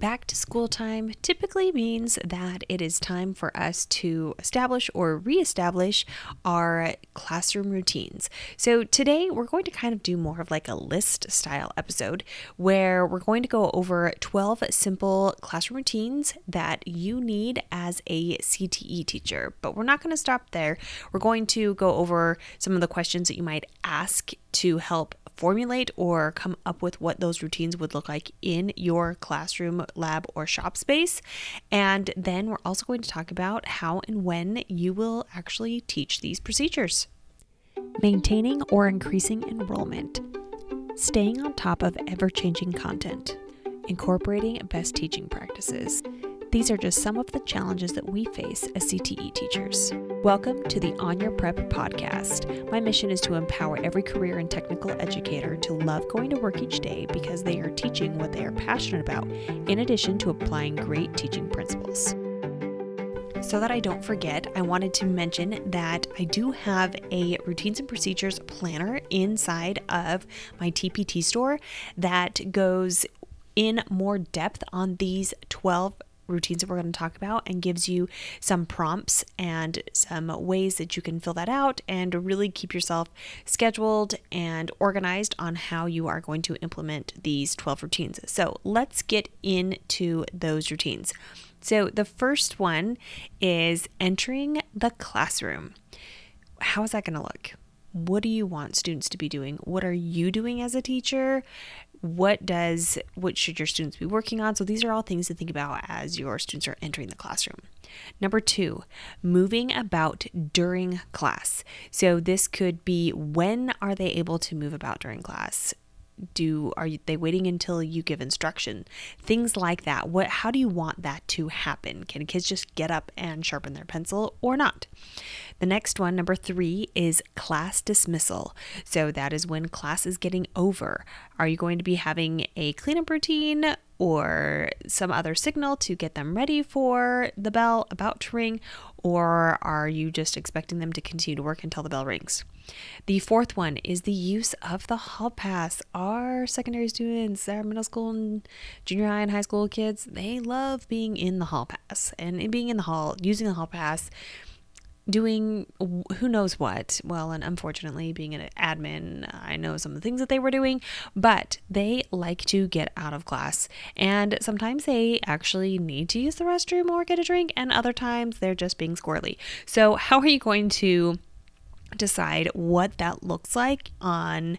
back to school time typically means that it is time for us to establish or reestablish our classroom routines. So today we're going to kind of do more of like a list style episode where we're going to go over 12 simple classroom routines that you need as a CTE teacher. But we're not going to stop there. We're going to go over some of the questions that you might ask to help formulate or come up with what those routines would look like in your classroom, lab, or shop space. And then we're also going to talk about how and when you will actually teach these procedures. Maintaining or increasing enrollment. Staying on top of ever-changing content. Incorporating best teaching practices. These are just some of the challenges that we face as CTE teachers. Welcome to the On Your Prep podcast. My mission is to empower every career and technical educator to love going to work each day because they are teaching what they are passionate about, in addition to applying great teaching principles. So that I don't forget, I wanted to mention that I do have a routines and procedures planner inside of my TPT store that goes in more depth on these 12 routines that we're going to talk about and gives you some prompts and some ways that you can fill that out and really keep yourself scheduled and organized on how you are going to implement these 12 routines. So let's get into those routines. So the first one is entering the classroom. How is that going to look? What do you want students to be doing? What are you doing as a teacher? What should your students be working on? So these are all things to think about as your students are entering the classroom. Number 2, moving about during class. So this could be, when are they able to move about during class? Are they waiting until you give instruction? Things like that. How do you want that to happen? Can kids just get up and sharpen their pencil or not? The next one, number 3, is class dismissal. So that is when class is getting over. Are you going to be having a cleanup routine or some other signal to get them ready for the bell about to ring? Or are you just expecting them to continue to work until the bell rings? The 4th one is the use of the hall pass. Our secondary students, our middle school and junior high and high school kids, they love being in the hall pass and being in the hall, using the hall pass, doing who knows what. Well, and unfortunately, being an admin, I know some of the things that they were doing, but they like to get out of class. And sometimes they actually need to use the restroom or get a drink, and other times they're just being squirrely. So how are you going to decide what that looks like on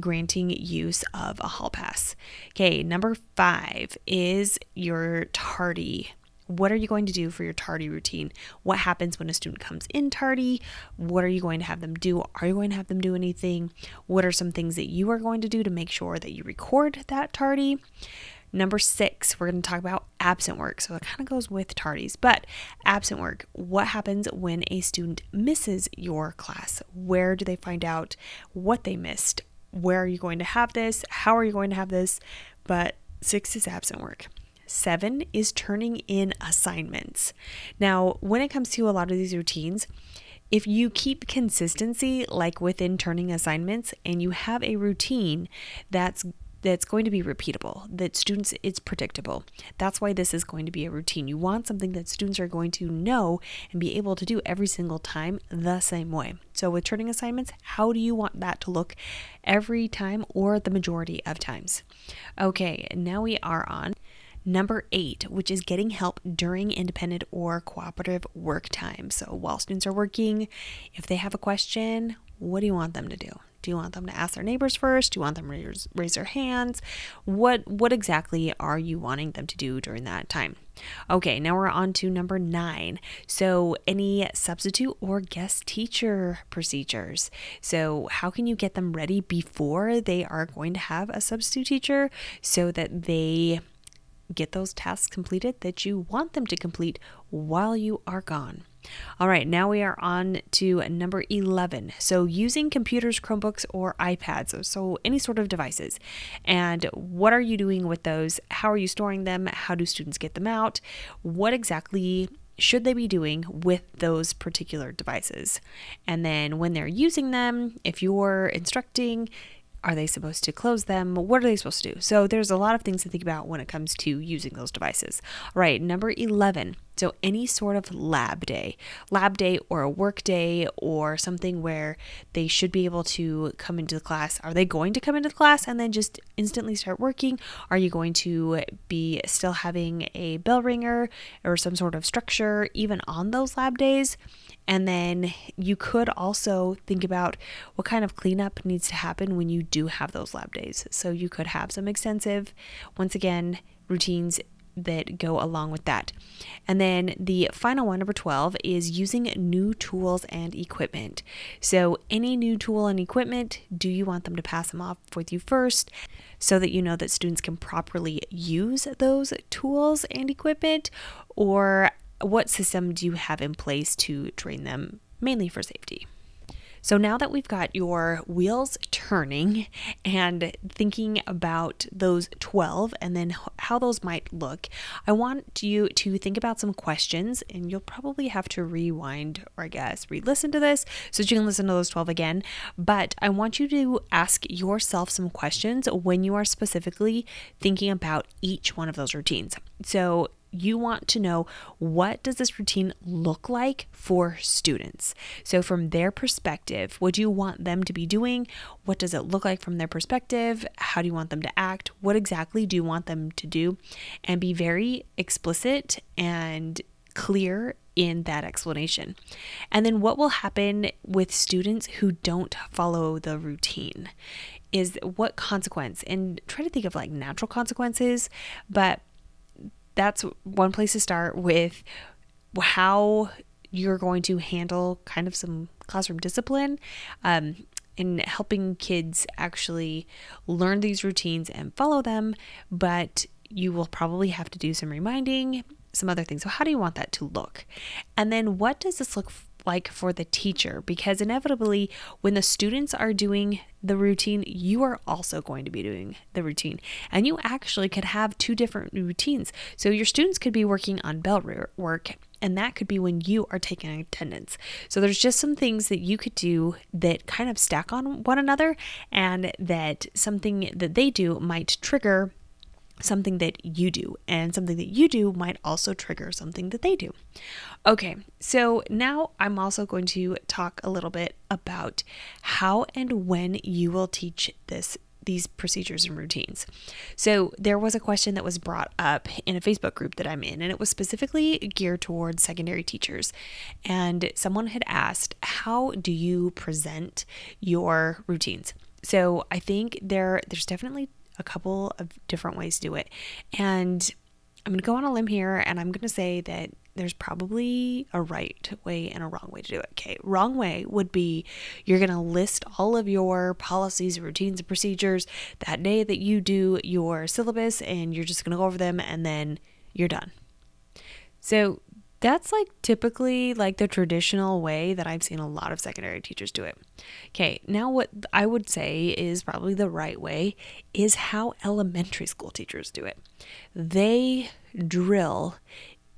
granting use of a hall pass? Okay, number 5 is your tardy. What are you going to do for your tardy routine? What happens when a student comes in tardy? What are you going to have them do? Are you going to have them do anything? What are some things that you are going to do to make sure that you record that tardy? Number 6, we're going to talk about absent work. So it kind of goes with tardies, but absent work. What happens when a student misses your class? Where do they find out what they missed? Where are you going to have this? How are you going to have this? But 6 is absent work. 7 is turning in assignments. Now, when it comes to a lot of these routines, if you keep consistency, like within turning assignments, and you have a routine that's going to be repeatable, that students, it's predictable. That's why this is going to be a routine. You want something that students are going to know and be able to do every single time the same way. So with turning assignments, how do you want that to look every time or the majority of times? Okay, now we are on number 8, which is getting help during independent or cooperative work time. So while students are working, if they have a question, what do you want them to do? Do you want them to ask their neighbors first? Do you want them to raise their hands? What exactly are you wanting them to do during that time? Okay, now we're on to number 9. So any substitute or guest teacher procedures. So how can you get them ready before they are going to have a substitute teacher so that they get those tasks completed that you want them to complete while you are gone? All right, now we are on to number 11. So using computers, Chromebooks, or iPads, so any sort of devices. And what are you doing with those? How are you storing them? How do students get them out? What exactly should they be doing with those particular devices? And then when they're using them, if you're instructing, Are they supposed to close them? What are they supposed to do? So there's a lot of things to think about when it comes to using those devices. All right, number 11. So any sort of lab day or a work day or something where they should be able to come into the class. Are they going to come into the class and then just instantly start working? Are you going to be still having a bell ringer or some sort of structure even on those lab days? And then you could also think about what kind of cleanup needs to happen when you do have those lab days. So you could have some extensive, once again, routines that go along with that. And then the final one, number 12, is using new tools and equipment. So any new tool and equipment, do you want them to pass them off with you first so that you know that students can properly use those tools and equipment? Or what system do you have in place to train them mainly for safety? So now that we've got your wheels turning and thinking about those 12 and then how those might look, I want you to think about some questions, and you'll probably have to rewind or I guess re-listen to this so that you can listen to those 12 again. But I want you to ask yourself some questions when you are specifically thinking about each one of those routines. So you want to know, what does this routine look like for students? So from their perspective, what do you want them to be doing? What does it look like from their perspective? How do you want them to act? What exactly do you want them to do? And be very explicit and clear in that explanation. And then what will happen with students who don't follow the routine is what consequence? And try to think of like natural consequences, but that's one place to start with how you're going to handle kind of some classroom discipline in helping kids actually learn these routines and follow them, but you will probably have to do some reminding, some other things. So how do you want that to look? And then what does this look like for the teacher? Because inevitably, when the students are doing the routine, you are also going to be doing the routine, and you actually could have two different routines. So your students could be working on bell work, and that could be when you are taking attendance. So there's just some things that you could do that kind of stack on one another, and that something that they do might trigger something that you do, and something that you do might also trigger something that they do. Okay, so now I'm also going to talk a little bit about how and when you will teach these procedures and routines. So there was a question that was brought up in a Facebook group that I'm in, and it was specifically geared towards secondary teachers. And someone had asked, how do you present your routines? So I think there's definitely a couple of different ways to do it. And I'm going to go on a limb here, and I'm going to say that there's probably a right way and a wrong way to do it. Okay, wrong way would be you're going to list all of your policies, routines, and procedures that day that you do your syllabus, and you're just going to go over them and then you're done. So that's like typically like the traditional way that I've seen a lot of secondary teachers do it. Okay, now what I would say is probably the right way is how elementary school teachers do it. They drill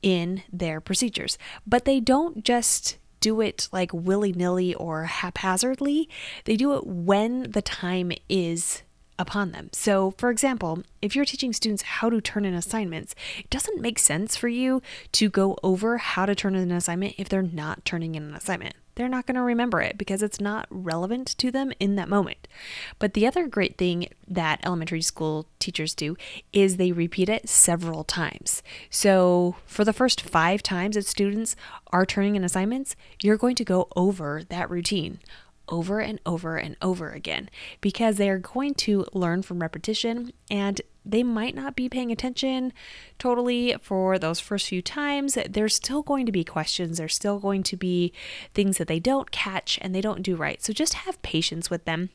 in their procedures, but they don't just do it like willy-nilly or haphazardly. They do it when the time is upon them. So for example, if you're teaching students how to turn in assignments, it doesn't make sense for you to go over how to turn in an assignment if they're not turning in an assignment. They're not going to remember it because it's not relevant to them in that moment. But the other great thing that elementary school teachers do is they repeat it several times. So for the first 5 times that students are turning in assignments, you're going to go over that routine over and over and over again, because they are going to learn from repetition, and they might not be paying attention totally for those first few times. There's still going to be questions. There's still going to be things that they don't catch and they don't do right. So just have patience with them.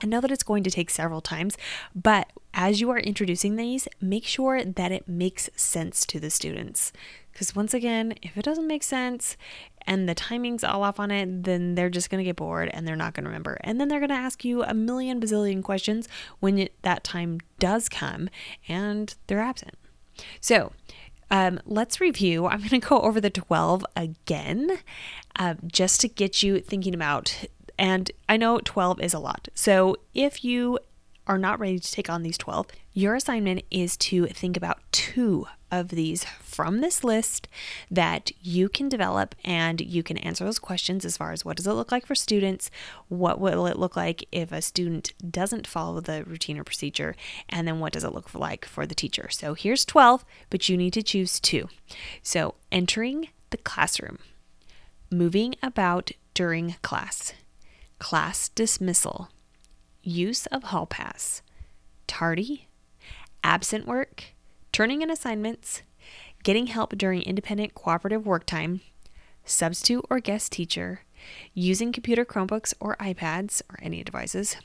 I know that it's going to take several times, but as you are introducing these, make sure that it makes sense to the students. Because once again, if it doesn't make sense and the timing's all off on it, then they're just going to get bored and they're not going to remember. And then they're going to ask you a million bazillion questions when that time does come and they're absent. So let's review. I'm going to go over the 12 again just to get you thinking about And I know 12 is a lot. So if you are not ready to take on these 12, your assignment is to think about 2 of these from this list that you can develop, and you can answer those questions as far as what does it look like for students, what will it look like if a student doesn't follow the routine or procedure, and then what does it look like for the teacher. So here's 12, but you need to choose 2. So entering the classroom, moving about during class, class dismissal, use of hall pass, tardy, absent work, turning in assignments, getting help during independent cooperative work time, substitute or guest teacher, using computer Chromebooks or iPads or any devices,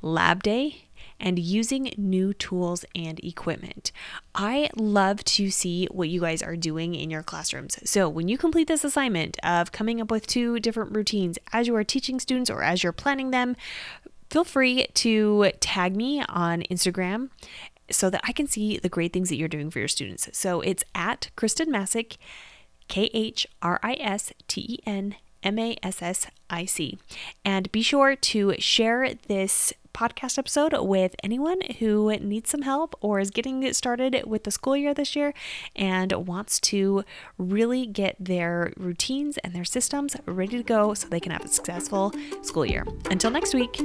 lab day, and using new tools and equipment. I love to see what you guys are doing in your classrooms. So when you complete this assignment of coming up with 2 different routines as you are teaching students or as you're planning them, feel free to tag me on Instagram so that I can see the great things that you're doing for your students. So it's at Kristen Massick, KristenMassick. And be sure to share this podcast episode with anyone who needs some help or is getting started with the school year this year and wants to really get their routines and their systems ready to go so they can have a successful school year. Until next week.